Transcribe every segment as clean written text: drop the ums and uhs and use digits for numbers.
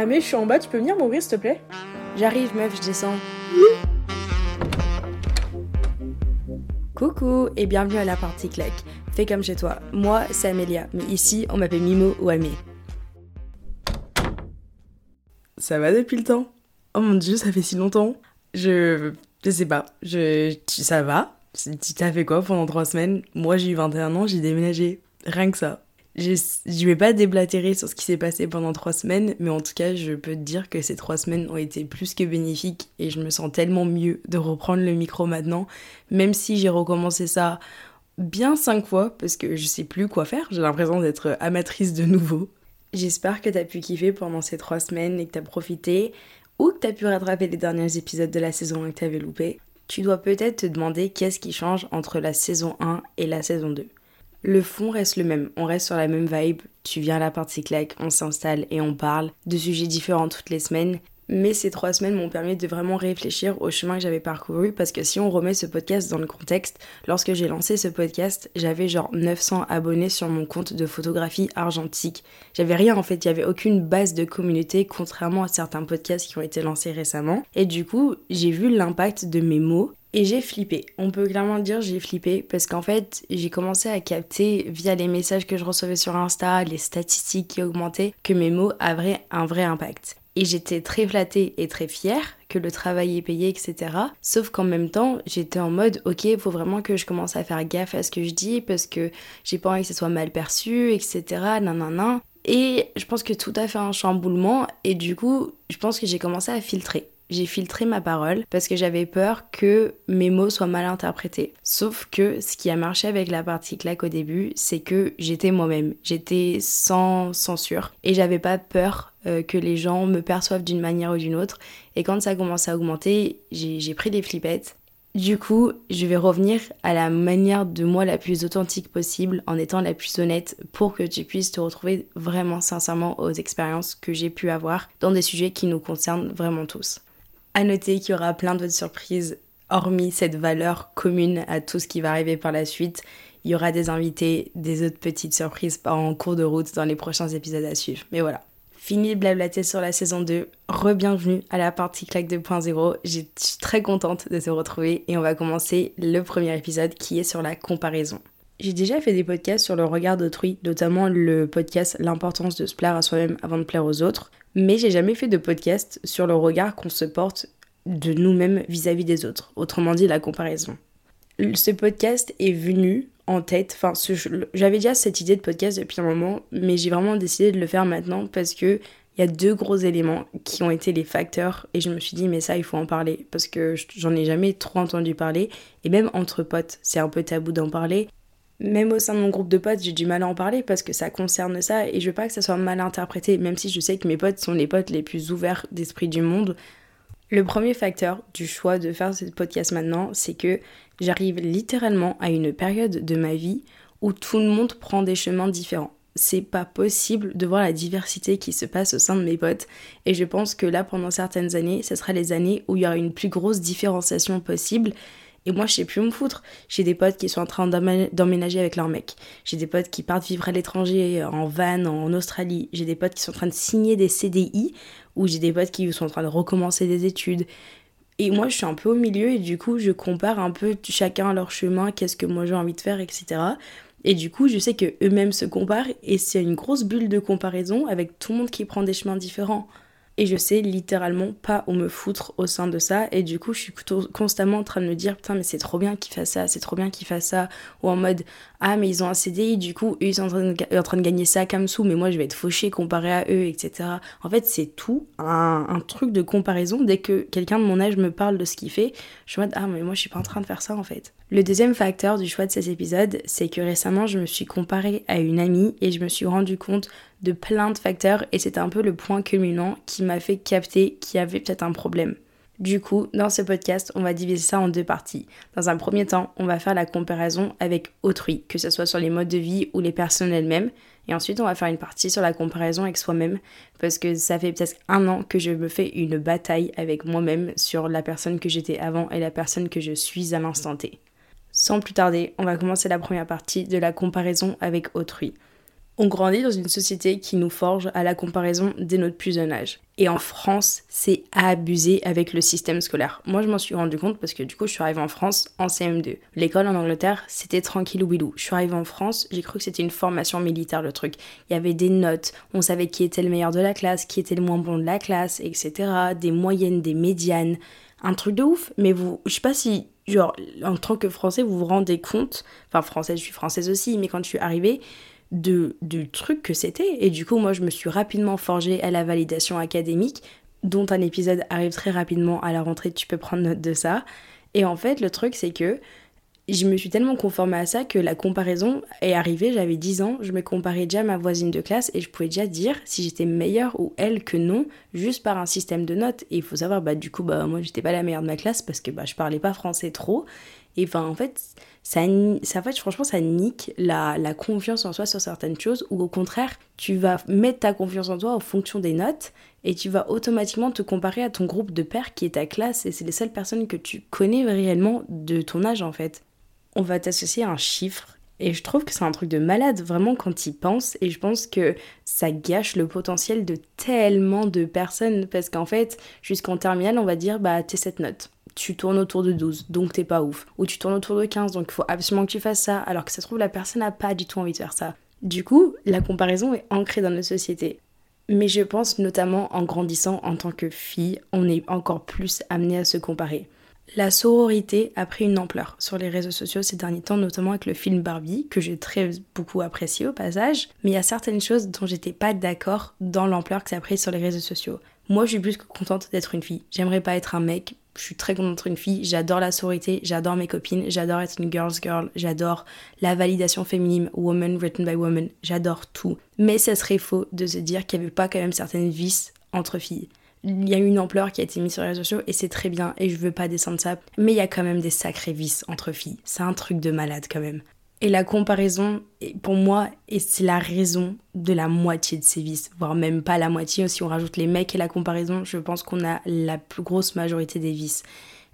Ah mais je suis en bas, tu peux venir m'ouvrir s'il te plaît? J'arrive meuf, je descends. Coucou et bienvenue à la partie claque. Fais comme chez toi. Moi, c'est Amélia, mais ici, on m'appelle Mimo ou Amé. Ça va depuis le temps? Oh mon dieu, ça fait si longtemps. Je sais pas, ça va? T'as fait quoi pendant 3 semaines? Moi, j'ai eu 21 ans, j'ai déménagé. Rien que ça. Je vais pas déblatérer sur ce qui s'est passé pendant 3 semaines, mais en tout cas, je peux te dire que ces 3 semaines ont été plus que bénéfiques et je me sens tellement mieux de reprendre le micro maintenant, même si j'ai recommencé ça bien 5 fois parce que je sais plus quoi faire, j'ai l'impression d'être amatrice de nouveau. J'espère que t'as pu kiffer pendant ces 3 semaines et que t'as profité ou que t'as pu rattraper les derniers épisodes de la saison 1 que t'avais loupé. Tu dois peut-être te demander qu'est-ce qui change entre la saison 1 et la saison 2. Le fond reste le même, on reste sur la même vibe, tu viens à la partie claque, on s'installe et on parle de sujets différents toutes les semaines, mais ces 3 semaines m'ont permis de vraiment réfléchir au chemin que j'avais parcouru, parce que si on remet ce podcast dans le contexte, lorsque j'ai lancé ce podcast, j'avais genre 900 abonnés sur mon compte de photographie argentique. J'avais rien en fait, il n'y avait aucune base de communauté, contrairement à certains podcasts qui ont été lancés récemment, et du coup, j'ai vu l'impact de mes mots. Et j'ai flippé, on peut clairement dire j'ai flippé, parce qu'en fait j'ai commencé à capter via les messages que je recevais sur Insta, les statistiques qui augmentaient, que mes mots avaient un vrai impact. Et j'étais très flattée et très fière que le travail est payé, etc. Sauf qu'en même temps, j'étais en mode, ok, faut vraiment que je commence à faire gaffe à ce que je dis, parce que j'ai pas envie que ce soit mal perçu, etc. Nanana. Et je pense que tout a fait un chamboulement, et du coup, je pense que j'ai commencé à filtrer. J'ai filtré ma parole parce que j'avais peur que mes mots soient mal interprétés. Sauf que ce qui a marché avec la partie claque au début, c'est que j'étais moi-même. J'étais sans censure et j'avais pas peur que les gens me perçoivent d'une manière ou d'une autre. Et quand ça a commencé à augmenter, j'ai pris des flippettes. Du coup, je vais revenir à la manière de moi la plus authentique possible, en étant la plus honnête, pour que tu puisses te retrouver vraiment sincèrement aux expériences que j'ai pu avoir dans des sujets qui nous concernent vraiment tous. À noter qu'il y aura plein d'autres surprises, hormis cette valeur commune à tout ce qui va arriver par la suite. Il y aura des invités, des autres petites surprises en cours de route dans les prochains épisodes à suivre. Mais voilà. Fini de blablater sur la saison 2. Re-bienvenue à la partie claque 2.0. Je suis très contente de te retrouver et on va commencer le premier épisode qui est sur la comparaison. J'ai déjà fait des podcasts sur le regard d'autrui, notamment le podcast « L'importance de se plaire à soi-même avant de plaire aux autres », mais j'ai jamais fait de podcast sur le regard qu'on se porte de nous-mêmes vis-à-vis des autres, autrement dit la comparaison. Ce podcast est venu en tête, j'avais déjà cette idée de podcast depuis un moment, mais j'ai vraiment décidé de le faire maintenant parce que il y a 2 gros éléments qui ont été les facteurs et je me suis dit mais ça il faut en parler parce que j'en ai jamais trop entendu parler et même entre potes c'est un peu tabou d'en parler. Même au sein de mon groupe de potes, j'ai du mal à en parler parce que ça concerne ça et je veux pas que ça soit mal interprété, même si je sais que mes potes sont les potes les plus ouverts d'esprit du monde. Le premier facteur du choix de faire ce podcast maintenant, c'est que j'arrive littéralement à une période de ma vie où tout le monde prend des chemins différents. C'est pas possible de voir la diversité qui se passe au sein de mes potes et je pense que là, pendant certaines années, ce sera les années où il y aura une plus grosse différenciation possible. Et moi, je sais plus où me foutre. J'ai des potes qui sont en train d'emménager avec leur mec. J'ai des potes qui partent vivre à l'étranger, en van, en Australie. J'ai des potes qui sont en train de signer des CDI ou j'ai des potes qui sont en train de recommencer des études. Et moi, je suis un peu au milieu et du coup, je compare un peu chacun à leur chemin, qu'est-ce que moi j'ai envie de faire, etc. Et du coup, je sais que eux-mêmes se comparent et c'est une grosse bulle de comparaison avec tout le monde qui prend des chemins différents. Et je sais littéralement pas où me foutre au sein de ça. Et du coup, je suis constamment en train de me dire « Putain, mais c'est trop bien qu'ils fassent ça, c'est trop bien qu'ils fassent ça. » Ou en mode « Ah, mais ils ont un CDI, du coup, eux, ils sont en train de gagner ça comme sous, mais moi, je vais être fauchée comparée à eux, etc. » En fait, c'est tout un truc de comparaison. Dès que quelqu'un de mon âge me parle de ce qu'il fait, je suis en mode « Ah, mais moi, je suis pas en train de faire ça, en fait. » Le deuxième facteur du choix de ces épisodes, c'est que récemment, je me suis comparée à une amie et je me suis rendu compte de plein de facteurs et c'était un peu le point culminant qui m'a fait capter qu'il y avait peut-être un problème. Du coup, dans ce podcast, on va diviser ça en 2 parties. Dans un premier temps, on va faire la comparaison avec autrui, que ce soit sur les modes de vie ou les personnes elles-mêmes. Et ensuite, on va faire une partie sur la comparaison avec soi-même, parce que ça fait peut-être 1 an que je me fais une bataille avec moi-même sur la personne que j'étais avant et la personne que je suis à l'instant T. Sans plus tarder, on va commencer la première partie de la comparaison avec autrui. On grandit dans une société qui nous forge à la comparaison dès notre plus jeune âge. Et en France, c'est abusé avec le système scolaire. Moi, je m'en suis rendu compte parce que du coup, je suis arrivée en France en CM2. L'école en Angleterre, c'était tranquille oubilou. Je suis arrivée en France, j'ai cru que c'était une formation militaire le truc. Il y avait des notes, on savait qui était le meilleur de la classe, qui était le moins bon de la classe, etc. Des moyennes, des médianes, un truc de ouf. Mais vous, je sais pas si... Genre, en tant que Français, vous vous rendez compte, enfin Française, je suis Française aussi, mais quand je suis arrivée, du truc que c'était. Et du coup, moi, je me suis rapidement forgée à la validation académique, dont un épisode arrive très rapidement à la rentrée, tu peux prendre note de ça. Et en fait, le truc, c'est que je me suis tellement conformée à ça que la comparaison est arrivée, j'avais 10 ans, je me comparais déjà à ma voisine de classe et je pouvais déjà dire si j'étais meilleure ou elle que non, juste par un système de notes. Et il faut savoir, moi j'étais pas la meilleure de ma classe parce que je parlais pas français trop. Et en fait, franchement, ça nique la confiance en soi sur certaines choses où au contraire, tu vas mettre ta confiance en toi en fonction des notes et tu vas automatiquement te comparer à ton groupe de pairs qui est ta classe et c'est les seules personnes que tu connais réellement de ton âge en fait. On va t'associer à un chiffre et je trouve que c'est un truc de malade vraiment quand t'y penses et je pense que ça gâche le potentiel de tellement de personnes parce qu'en fait jusqu'en terminale on va dire t'es cette note, tu tournes autour de 12 donc t'es pas ouf ou tu tournes autour de 15 donc il faut absolument que tu fasses ça alors que ça se trouve la personne n'a pas du tout envie de faire ça. Du coup la comparaison est ancrée dans notre société. Mais je pense notamment en grandissant en tant que fille on est encore plus amené à se comparer. La sororité a pris une ampleur sur les réseaux sociaux ces derniers temps, notamment avec le film Barbie, que j'ai très beaucoup apprécié au passage, mais il y a certaines choses dont j'étais pas d'accord dans l'ampleur que ça a pris sur les réseaux sociaux. Moi, je suis plus que contente d'être une fille. J'aimerais pas être un mec, je suis très contente d'être une fille, j'adore la sororité, j'adore mes copines, j'adore être une girl's girl, j'adore la validation féminine, woman written by woman, j'adore tout. Mais ça serait faux de se dire qu'il y avait pas quand même certaines vices entre filles. Il y a une ampleur qui a été mise sur les réseaux sociaux et c'est très bien et je veux pas descendre ça. Mais il y a quand même des sacrés vices entre filles. C'est un truc de malade quand même. Et la comparaison, pour moi, c'est la raison de la moitié de ces vices, voire même pas la moitié. Si on rajoute les mecs et la comparaison, je pense qu'on a la plus grosse majorité des vices.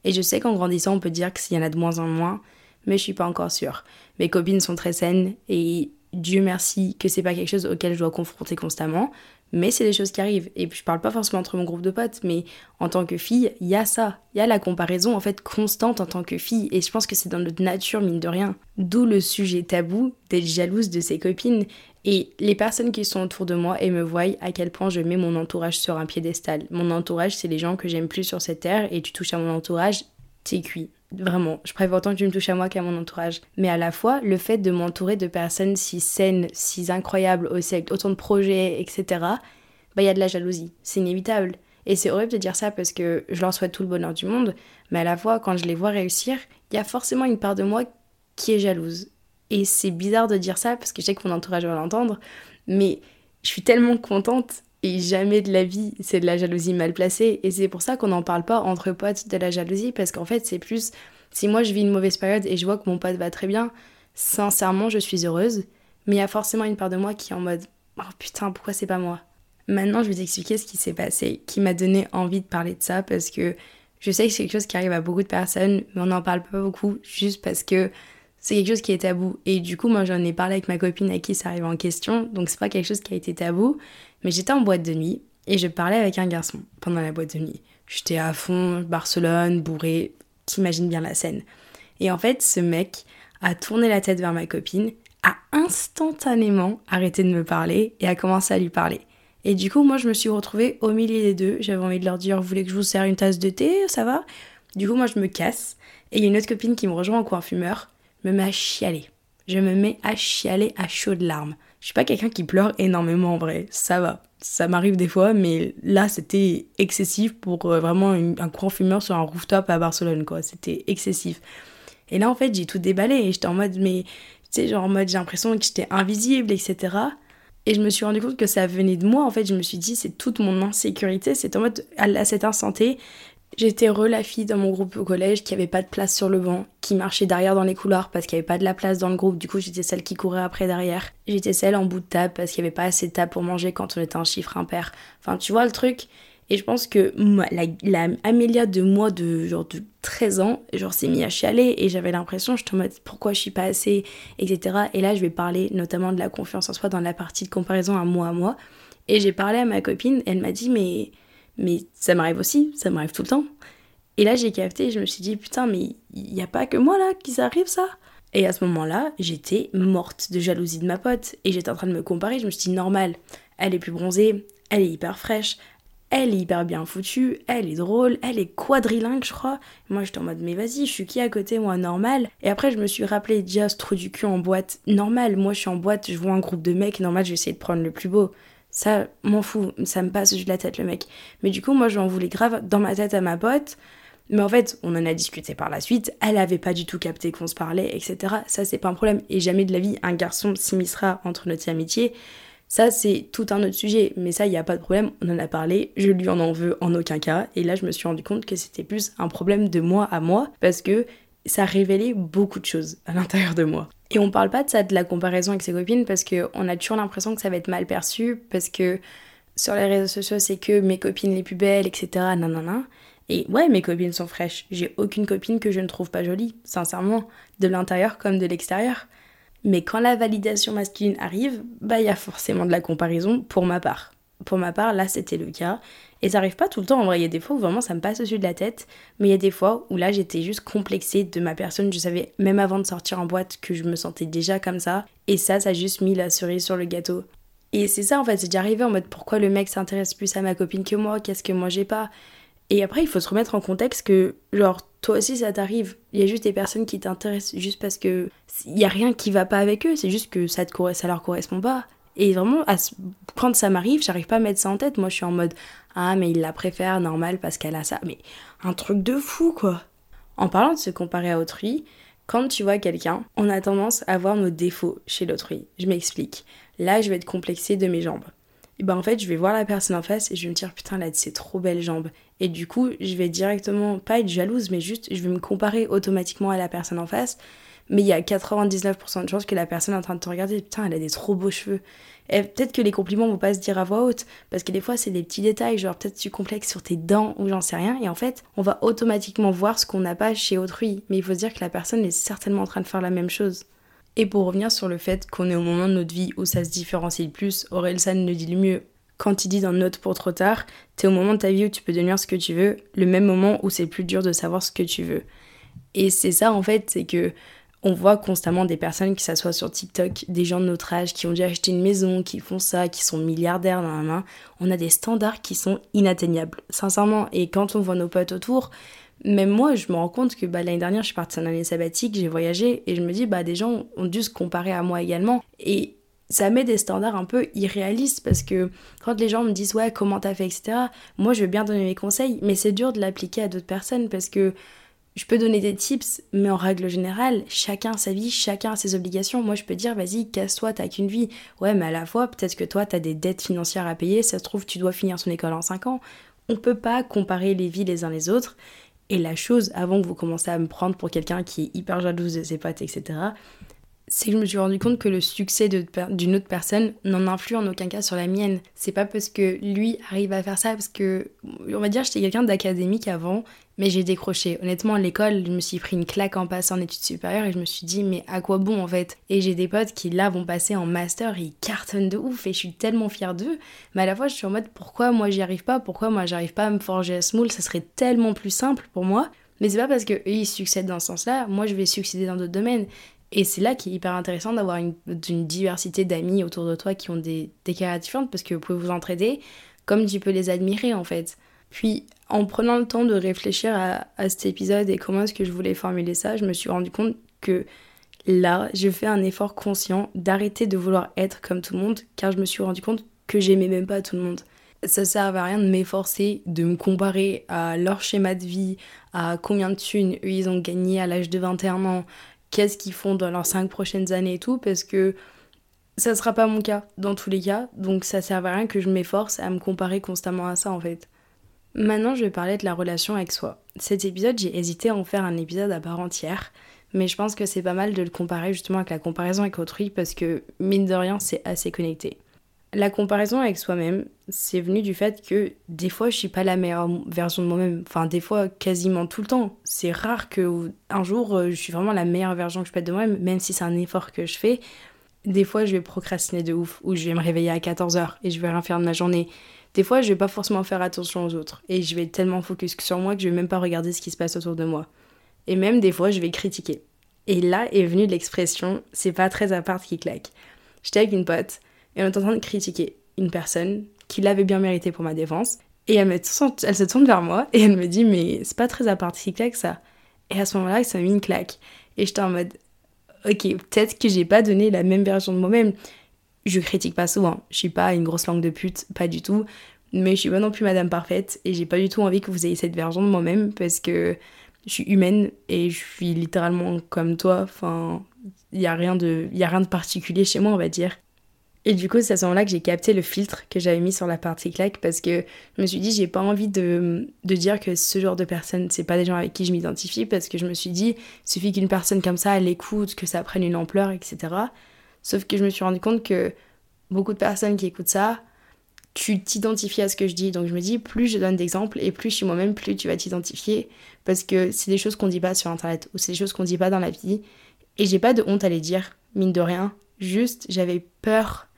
Et je sais qu'en grandissant, on peut dire qu'il y en a de moins en moins, mais je suis pas encore sûre. Mes copines sont très saines et Dieu merci que c'est pas quelque chose auquel je dois confronter constamment. Mais c'est des choses qui arrivent. Et puis je parle pas forcément entre mon groupe de potes, mais en tant que fille, il y a ça. Il y a la comparaison en fait constante en tant que fille. Et je pense que c'est dans notre nature, mine de rien. D'où le sujet tabou d'être jalouse de ses copines. Et les personnes qui sont autour de moi et me voient à quel point je mets mon entourage sur un piédestal. Mon entourage, c'est les gens que j'aime plus sur cette terre. Et tu touches à mon entourage, t'es cuit. Vraiment, je préfère autant que tu me touches à moi qu'à mon entourage. Mais à la fois, le fait de m'entourer de personnes si saines, si incroyables, aussi avec autant de projets, etc., il y a de la jalousie. C'est inévitable. Et c'est horrible de dire ça parce que je leur souhaite tout le bonheur du monde, mais à la fois, quand je les vois réussir, il y a forcément une part de moi qui est jalouse. Et c'est bizarre de dire ça parce que je sais que mon entourage va l'entendre, mais je suis tellement contente. Et jamais de la vie, c'est de la jalousie mal placée. Et c'est pour ça qu'on n'en parle pas entre potes de la jalousie. Parce qu'en fait, c'est plus... Si moi, je vis une mauvaise période et je vois que mon pote va très bien, sincèrement, je suis heureuse. Mais il y a forcément une part de moi qui est en mode « Oh putain, pourquoi c'est pas moi ?» Maintenant, je vais t'expliquer ce qui s'est passé, qui m'a donné envie de parler de ça. Parce que je sais que c'est quelque chose qui arrive à beaucoup de personnes, mais on n'en parle pas beaucoup. Juste parce que c'est quelque chose qui est tabou. Et du coup, moi, j'en ai parlé avec ma copine à qui ça arrive en question. Donc, c'est pas quelque chose qui a été tabou. Mais j'étais en boîte de nuit et je parlais avec un garçon pendant la boîte de nuit. J'étais à fond, Barcelone, bourrée, t'imagines bien la scène. Et en fait, ce mec a tourné la tête vers ma copine, a instantanément arrêté de me parler et a commencé à lui parler. Et du coup, moi, je me suis retrouvée au milieu des deux. J'avais envie de leur dire « Vous voulez que je vous sers une tasse de thé, ça va ?» Du coup, moi, je me casse et il y a une autre copine qui me rejoint en coin fumeur, me met à chialer. Je me mets à chialer à chaudes larmes. Je suis pas quelqu'un qui pleure énormément en vrai, ça va. Ça m'arrive des fois, mais là c'était excessif pour vraiment un courant fumeur sur un rooftop à Barcelone quoi, c'était excessif. Et là en fait j'ai tout déballé et j'étais en mode mais tu sais genre en mode j'ai l'impression que j'étais invisible etc. Et je me suis rendu compte que ça venait de moi en fait, je me suis dit c'est toute mon insécurité, c'est en mode à cet instant T, j'étais la fille dans mon groupe au collège qui avait pas de place sur le banc, qui marchait derrière dans les couloirs parce qu'il y avait pas de la place dans le groupe, du coup j'étais celle qui courait après derrière. J'étais celle en bout de table parce qu'il y avait pas assez de table pour manger quand on était un chiffre impair. Enfin tu vois le truc. Et je pense que la Amélia de moi de 13 ans, s'est mise à chialer et j'avais l'impression, j'étais en mode pourquoi je suis pas assez, etc. Et là, je vais parler notamment de la confiance en soi dans la partie de comparaison à moi. Et j'ai parlé à ma copine, elle m'a dit mais ça m'arrive aussi, ça m'arrive tout le temps. Et là, j'ai capté, je me suis dit putain, mais il n'y a pas que moi là qui ça arrive ça. Et à ce moment-là, j'étais morte de jalousie de ma pote et j'étais en train de me comparer, je me suis dit normal, elle est plus bronzée, elle est hyper fraîche, elle est hyper bien foutue, elle est drôle, elle est quadrilingue je crois. Moi j'étais en mode mais vas-y, je suis qui à côté moi, normal. Et après je me suis rappelé déjà ce trou du cul en boîte, normal, moi je suis en boîte, je vois un groupe de mecs, normal je vais essayer de prendre le plus beau. Ça m'en fout, ça me passe au-dessus de la tête le mec. Mais du coup moi j'en voulais grave dans ma tête à ma pote. Mais en fait, on en a discuté par la suite, elle avait pas du tout capté qu'on se parlait, etc. Ça, c'est pas un problème. Et jamais de la vie, un garçon s'immiscera entre notre amitié. Ça, c'est tout un autre sujet. Mais ça, il n'y a pas de problème, on en a parlé, je lui en veux en aucun cas. Et là, je me suis rendu compte que c'était plus un problème de moi à moi, parce que ça révélait beaucoup de choses à l'intérieur de moi. Et on parle pas de ça, de la comparaison avec ses copines, parce qu'on a toujours l'impression que ça va être mal perçu, parce que sur les réseaux sociaux, c'est que mes copines les plus belles, etc. Nanana. Et ouais, mes copines sont fraîches, j'ai aucune copine que je ne trouve pas jolie, sincèrement, de l'intérieur comme de l'extérieur. Mais quand la validation masculine arrive, bah il y a forcément de la comparaison pour ma part. Pour ma part, là c'était le cas, et ça arrive pas tout le temps en vrai, il y a des fois où vraiment ça me passe au-dessus de la tête, mais il y a des fois où là j'étais juste complexée de ma personne, je savais même avant de sortir en boîte que je me sentais déjà comme ça, et ça a juste mis la cerise sur le gâteau. Et c'est ça en fait, c'est déjà arrivé en mode pourquoi le mec s'intéresse plus à ma copine que moi, qu'est-ce que moi j'ai pas. Et après, il faut se remettre en contexte que, toi aussi, ça t'arrive. Il y a juste des personnes qui t'intéressent juste parce que il n'y a rien qui va pas avec eux. C'est juste que ça leur correspond pas. Et vraiment, quand ça m'arrive, j'arrive pas à mettre ça en tête. Moi, je suis en mode « Ah, mais il la préfère, normal, parce qu'elle a ça. » Mais un truc de fou, quoi. En parlant de se comparer à autrui, quand tu vois quelqu'un, on a tendance à voir nos défauts chez l'autrui. Je m'explique. Là, je vais être complexée de mes jambes. Et ben en fait, je vais voir la personne en face et je vais me dire « Putain, là, c'est trop belles jambes. » Et du coup, je vais directement, pas être jalouse, mais juste, je vais me comparer automatiquement à la personne en face. Mais il y a 99% de chances que la personne est en train de te regarder. Putain, elle a des trop beaux cheveux. Et peut-être que les compliments vont pas se dire à voix haute. Parce que des fois, c'est des petits détails. Peut-être tu complexes sur tes dents ou j'en sais rien. Et en fait, on va automatiquement voir ce qu'on n'a pas chez autrui. Mais il faut se dire que la personne est certainement en train de faire la même chose. Et pour revenir sur le fait qu'on est au moment de notre vie où ça se différencie le plus, Orelsan le dit le mieux. Quand il dit dans Note pour trop tard, t'es au moment de ta vie où tu peux devenir ce que tu veux, le même moment où c'est plus dur de savoir ce que tu veux. Et c'est ça en fait, c'est que on voit constamment des personnes, que ça soit sur TikTok, des gens de notre âge qui ont déjà acheté une maison, qui font ça, qui sont milliardaires dans la main. On a des standards qui sont inatteignables, sincèrement. Et quand on voit nos potes autour, même moi je me rends compte que l'année dernière je suis partie en année sabbatique, j'ai voyagé et je me dis des gens ont dû se comparer à moi également. Et ça met des standards un peu irréalistes parce que quand les gens me disent « Ouais, comment t'as fait ?» etc. Moi, je veux bien donner mes conseils, mais c'est dur de l'appliquer à d'autres personnes parce que je peux donner des tips, mais en règle générale, chacun a sa vie, chacun a ses obligations. Moi, je peux dire « Vas-y, casse-toi, t'as qu'une vie. » Ouais, mais à la fois, peut-être que toi, t'as des dettes financières à payer, ça se trouve, tu dois finir son école en 5 ans. On peut pas comparer les vies les uns les autres. Et la chose, avant que vous commencez à me prendre pour quelqu'un qui est hyper jalouse de ses potes, etc., c'est que je me suis rendu compte que le succès d'une autre personne n'en influe en aucun cas sur la mienne. C'est pas parce que lui arrive à faire ça, parce que, on va dire, j'étais quelqu'un d'académique avant, mais j'ai décroché. Honnêtement, à l'école, je me suis pris une claque en passant en études supérieures et je me suis dit, mais à quoi bon en fait ? Et j'ai des potes qui là vont passer en master et ils cartonnent de ouf et je suis tellement fière d'eux. Mais à la fois, je suis en mode, pourquoi moi j'y arrive pas ? Pourquoi moi j'arrive pas à me forger à ce moule ? Ça serait tellement plus simple pour moi. Mais c'est pas parce qu'eux ils succèdent dans ce sens-là, moi je vais succéder dans d'autres domaines. Et c'est là qu'il est hyper intéressant d'avoir une diversité d'amis autour de toi qui ont des carrières différentes parce que vous pouvez vous entraider comme tu peux les admirer en fait. Puis en prenant le temps de réfléchir à cet épisode et comment est-ce que je voulais formuler ça, je me suis rendu compte que là, je fais un effort conscient d'arrêter de vouloir être comme tout le monde car je me suis rendu compte que j'aimais même pas tout le monde. Ça servait à rien de m'efforcer, de me comparer à leur schéma de vie, à combien de thunes eux ils ont gagné à l'âge de 21 ans, qu'est-ce qu'ils font dans leurs 5 prochaines années et tout, parce que ça sera pas mon cas dans tous les cas, donc ça sert à rien que je m'efforce à me comparer constamment à ça en fait. Maintenant, je vais parler de la relation avec soi. Cet épisode, j'ai hésité à en faire un épisode à part entière, mais je pense que c'est pas mal de le comparer justement avec la comparaison avec autrui, parce que mine de rien, c'est assez connecté. La comparaison avec soi-même, c'est venu du fait que des fois, je suis pas la meilleure version de moi-même. Enfin, des fois, quasiment tout le temps. C'est rare qu'un jour, je suis vraiment la meilleure version que je peux être de moi-même, même si c'est un effort que je fais. Des fois, je vais procrastiner de ouf, ou je vais me réveiller à 14h et je vais rien faire de ma journée. Des fois, je vais pas forcément faire attention aux autres et je vais être tellement focus sur moi que je vais même pas regarder ce qui se passe autour de moi. Et même des fois, je vais critiquer. Et là est venue l'expression « c'est pas très à part qui claque ». J'étais avec une pote et on était en train de critiquer une personne qui l'avait bien mérité pour ma défense. Et elle se tourne vers moi et elle me dit « mais c'est pas très à part qui claque ça ». Et à ce moment-là, ça m'a mis une claque. Et j'étais en mode « ok, peut-être que j'ai pas donné la même version de moi-même ». Je critique pas souvent, je suis pas une grosse langue de pute, pas du tout. Mais je suis pas non plus madame parfaite et j'ai pas du tout envie que vous ayez cette version de moi-même parce que... je suis humaine et je suis littéralement comme toi, enfin, il n'y a rien de particulier chez moi, on va dire. Et du coup, c'est à ce moment-là que j'ai capté le filtre que j'avais mis sur la partie claque parce que je me suis dit, j'ai pas envie de dire que ce genre de personnes, c'est pas des gens avec qui je m'identifie parce que je me suis dit, il suffit qu'une personne comme ça, elle écoute, que ça prenne une ampleur, etc. Sauf que je me suis rendu compte que beaucoup de personnes qui écoutent ça, tu t'identifies à ce que je dis, donc je me dis plus je donne d'exemples et plus je suis moi-même, plus tu vas t'identifier parce que c'est des choses qu'on dit pas sur internet ou c'est des choses qu'on dit pas dans la vie et j'ai pas de honte à les dire, mine de rien, juste j'avais peur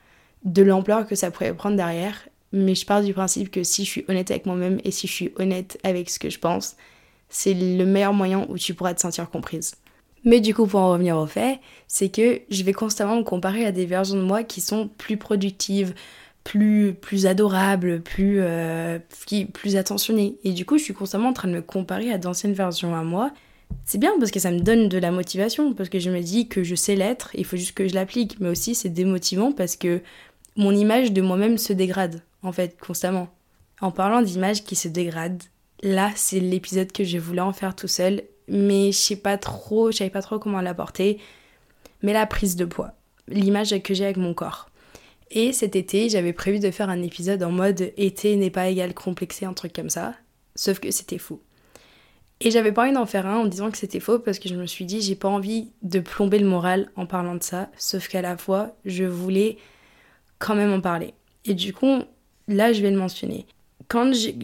de l'ampleur que ça pourrait prendre derrière, mais je pars du principe que si je suis honnête avec moi-même et si je suis honnête avec ce que je pense, c'est le meilleur moyen où tu pourras te sentir comprise. Mais du coup, pour en revenir au fait, c'est que je vais constamment me comparer à des versions de moi qui sont plus productives, plus adorable, plus attentionnée. Et du coup, je suis constamment en train de me comparer à d'anciennes versions à moi. C'est bien parce que ça me donne de la motivation, parce que je me dis que je sais l'être, il faut juste que je l'applique. Mais aussi, c'est démotivant parce que mon image de moi-même se dégrade, en fait, constamment. En parlant d'images qui se dégradent, là, c'est l'épisode que je voulais en faire tout seul, mais je savais pas trop comment l'apporter. Mais la prise de poids, l'image que j'ai avec mon corps. Et cet été, j'avais prévu de faire un épisode en mode « été n'est pas égal complexé », un truc comme ça, sauf que c'était faux. Et j'avais pas envie d'en faire un en disant que c'était faux parce que je me suis dit « j'ai pas envie de plomber le moral en parlant de ça », sauf qu'à la fois, je voulais quand même en parler. Et du coup, là, je vais le mentionner.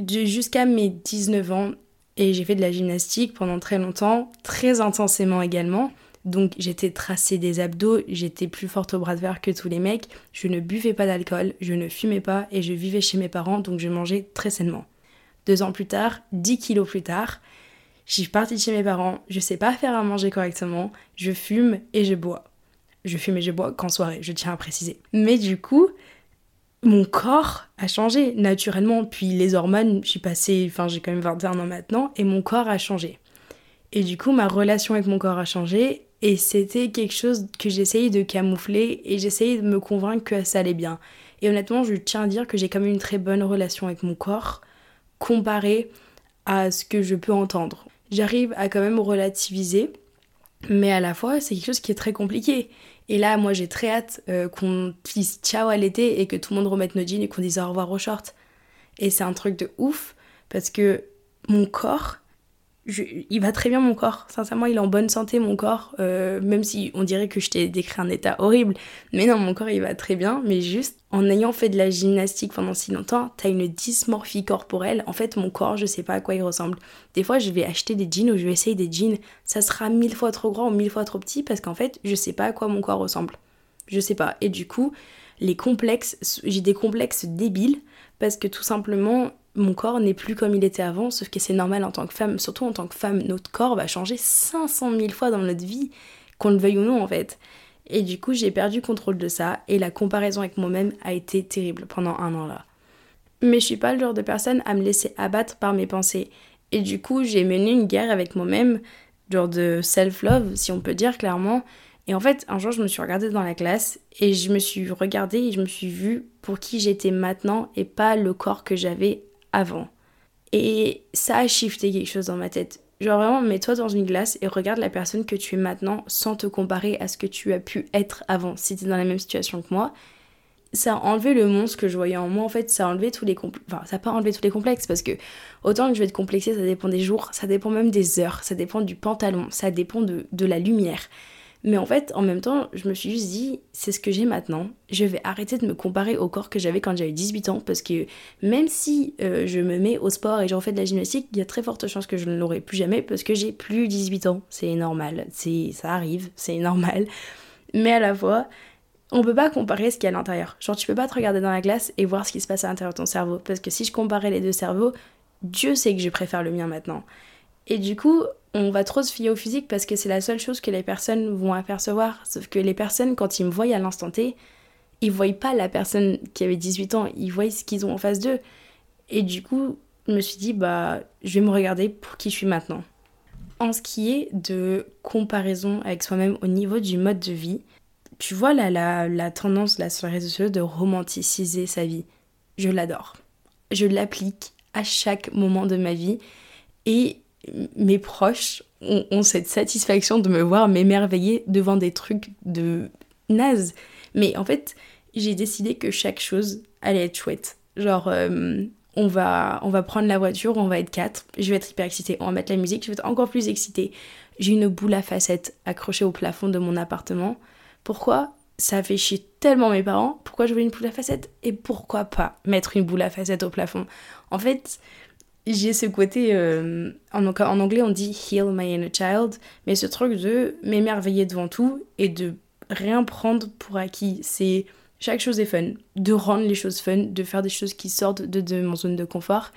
Jusqu'à mes 19 ans, et j'ai fait de la gymnastique pendant très longtemps, très intensément également. Donc j'étais tracée des abdos, j'étais plus forte au bras de fer que tous les mecs, je ne buvais pas d'alcool, je ne fumais pas et je vivais chez mes parents donc je mangeais très sainement. 2 ans plus tard, 10 kilos plus tard, je suis partie de chez mes parents, je sais pas faire à manger correctement, je fume et je bois. Je fume et je bois qu'en soirée, je tiens à préciser. Mais du coup, mon corps a changé naturellement, puis les hormones, j'ai quand même 21 ans maintenant et mon corps a changé. Et du coup, ma relation avec mon corps a changé. Et c'était quelque chose que j'essayais de camoufler et j'essayais de me convaincre que ça allait bien. Et honnêtement, je tiens à dire que j'ai quand même une très bonne relation avec mon corps comparée à ce que je peux entendre. J'arrive à quand même relativiser, mais à la fois, c'est quelque chose qui est très compliqué. Et là, moi, j'ai très hâte qu'on dise ciao à l'été et que tout le monde remette nos jeans et qu'on dise au revoir aux shorts. Et c'est un truc de ouf parce que mon corps... il va très bien mon corps, sincèrement il est en bonne santé mon corps, même si on dirait que je t'ai décrit un état horrible, mais non mon corps il va très bien, mais juste en ayant fait de la gymnastique pendant si longtemps, t'as une dysmorphie corporelle, en fait mon corps je sais pas à quoi il ressemble, des fois je vais acheter des jeans ou je vais essayer des jeans, ça sera 1000 fois trop grand ou 1000 fois trop petit parce qu'en fait je sais pas à quoi mon corps ressemble, je sais pas, et du coup les complexes, j'ai des complexes débiles parce que tout simplement mon corps n'est plus comme il était avant, sauf que c'est normal en tant que femme, surtout en tant que femme, notre corps va changer 500 000 fois dans notre vie, qu'on le veuille ou non en fait. Et du coup, j'ai perdu contrôle de ça, et la comparaison avec moi-même a été terrible pendant 1 an là. Mais je suis pas le genre de personne à me laisser abattre par mes pensées. Et du coup, j'ai mené une guerre avec moi-même, genre de self-love, si on peut dire clairement. Et en fait, un jour, je me suis regardée dans la glace et je me suis regardée et je me suis vue pour qui j'étais maintenant et pas le corps que j'avais avant. Et ça a shifté quelque chose dans ma tête. Genre vraiment, mets-toi dans une glace et regarde la personne que tu es maintenant sans te comparer à ce que tu as pu être avant, si t'es dans la même situation que moi. Ça a enlevé le monstre que je voyais en moi, en fait, ça a enlevé tous les complexes. Enfin, ça n'a pas enlevé tous les complexes parce que autant que je vais être complexée, ça dépend des jours, ça dépend même des heures, ça dépend du pantalon, ça dépend de la lumière. Mais en fait, en même temps, je me suis juste dit, c'est ce que j'ai maintenant. Je vais arrêter de me comparer au corps que j'avais quand j'avais 18 ans, parce que même si je me mets au sport et j'en fais de la gymnastique, il y a très forte chance que je ne l'aurai plus jamais, parce que j'ai plus 18 ans. C'est normal, ça arrive, c'est normal. Mais à la fois, on peut pas comparer ce qu'il y a à l'intérieur. Genre, tu peux pas te regarder dans la glace et voir ce qui se passe à l'intérieur de ton cerveau, parce que si je comparais les deux cerveaux, Dieu sait que je préfère le mien maintenant. Et du coup, on va trop se fier au physique parce que c'est la seule chose que les personnes vont apercevoir. Sauf que les personnes, quand ils me voient à l'instant T, ils voient pas la personne qui avait 18 ans, ils voient ce qu'ils ont en face d'eux. Et du coup, je me suis dit, bah, je vais me regarder pour qui je suis maintenant. En ce qui est de comparaison avec soi-même au niveau du mode de vie, tu vois la tendance là sur les réseaux sociaux de romanticiser sa vie. Je l'adore. Je l'applique à chaque moment de ma vie et mes proches ont cette satisfaction de me voir m'émerveiller devant des trucs de naze. Mais en fait, j'ai décidé que chaque chose allait être chouette. Genre, on va prendre la voiture, on va être 4, je vais être hyper excitée. On va mettre la musique, je vais être encore plus excitée. J'ai une boule à facettes accrochée au plafond de mon appartement. Pourquoi ? Ça fait chier tellement mes parents. Pourquoi je voulais une boule à facettes ? Et pourquoi pas mettre une boule à facettes au plafond ? En fait, j'ai ce côté, en anglais on dit « heal my inner child », mais ce truc de m'émerveiller devant tout et de rien prendre pour acquis. C'est chaque chose est fun, de rendre les choses fun, de faire des choses qui sortent de mon zone de confort.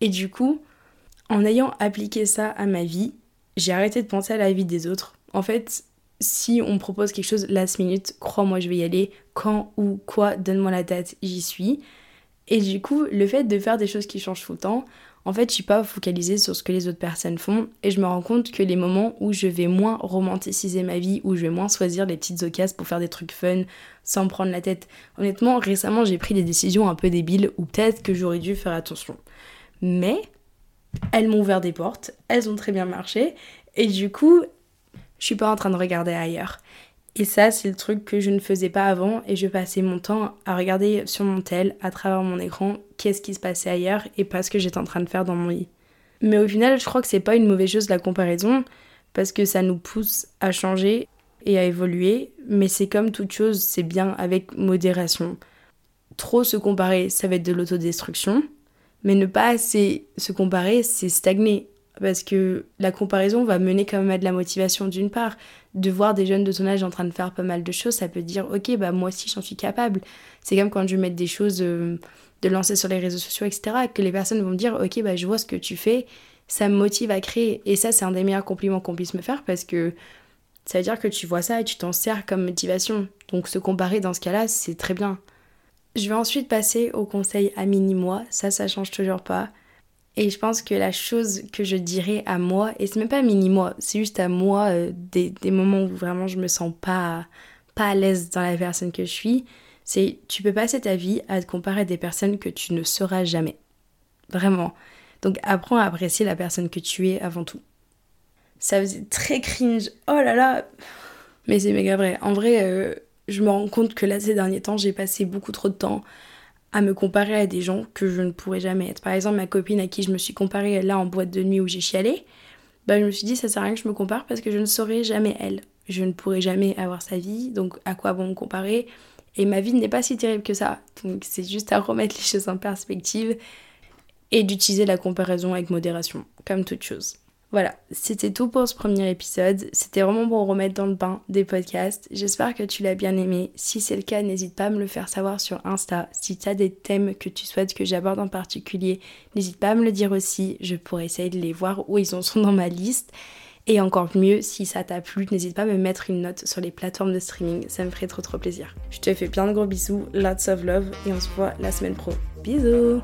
Et du coup, en ayant appliqué ça à ma vie, j'ai arrêté de penser à la vie des autres. En fait, si on me propose quelque chose last minute, crois-moi je vais y aller, quand ou quoi, donne-moi la date, j'y suis. Et du coup, le fait de faire des choses qui changent tout le temps, en fait, je suis pas focalisée sur ce que les autres personnes font et je me rends compte que les moments où je vais moins romanticiser ma vie, où je vais moins choisir les petites occasions pour faire des trucs fun sans me prendre la tête. Honnêtement, récemment, j'ai pris des décisions un peu débiles où peut-être que j'aurais dû faire attention. Mais elles m'ont ouvert des portes, elles ont très bien marché et du coup, je suis pas en train de regarder ailleurs. Et ça, c'est le truc que je ne faisais pas avant et je passais mon temps à regarder sur mon tel, à travers mon écran, qu'est-ce qui se passait ailleurs et pas ce que j'étais en train de faire dans mon lit. Mais au final, je crois que c'est pas une mauvaise chose la comparaison parce que ça nous pousse à changer et à évoluer, mais c'est comme toute chose, c'est bien avec modération. Trop se comparer, ça va être de l'autodestruction, mais ne pas assez se comparer, c'est stagner. Parce que la comparaison va mener quand même à de la motivation d'une part. De voir des jeunes de ton âge en train de faire pas mal de choses, ça peut dire « Ok, bah moi aussi j'en suis capable ». C'est comme quand je vais mettre des choses de lancer sur les réseaux sociaux, etc. Que les personnes vont me dire « Ok, bah je vois ce que tu fais, ça me motive à créer ». Et ça, c'est un des meilleurs compliments qu'on puisse me faire parce que ça veut dire que tu vois ça et tu t'en sers comme motivation. Donc se comparer dans ce cas-là, c'est très bien. Je vais ensuite passer au conseil à mini-moi, ça change toujours pas. Et je pense que la chose que je dirais à moi, et c'est même pas mini-moi, c'est juste à moi des moments où vraiment je me sens pas à l'aise dans la personne que je suis, c'est tu peux passer ta vie à te comparer à des personnes que tu ne seras jamais. Vraiment. Donc apprends à apprécier la personne que tu es avant tout. Ça faisait très cringe, oh là là. Mais c'est méga vrai. En vrai, je me rends compte que là ces derniers temps, j'ai passé beaucoup trop de temps à me comparer à des gens que je ne pourrais jamais être. Par exemple, ma copine à qui je me suis comparée là en boîte de nuit où j'ai chialé, bah je me suis dit ça sert à rien que je me compare parce que je ne saurais jamais elle. Je ne pourrais jamais avoir sa vie, donc à quoi bon me comparer ? Et ma vie n'est pas si terrible que ça. Donc c'est juste à remettre les choses en perspective et d'utiliser la comparaison avec modération, comme toute chose. Voilà, c'était tout pour ce premier épisode. C'était vraiment pour remettre dans le bain des podcasts. J'espère que tu l'as bien aimé. Si c'est le cas, n'hésite pas à me le faire savoir sur Insta. Si tu as des thèmes que tu souhaites que j'aborde en particulier, n'hésite pas à me le dire aussi. Je pourrais essayer de les voir où ils en sont dans ma liste. Et encore mieux, si ça t'a plu, n'hésite pas à me mettre une note sur les plateformes de streaming. Ça me ferait trop plaisir. Je te fais plein de gros bisous, lots of love et on se voit la semaine pro. Bisous!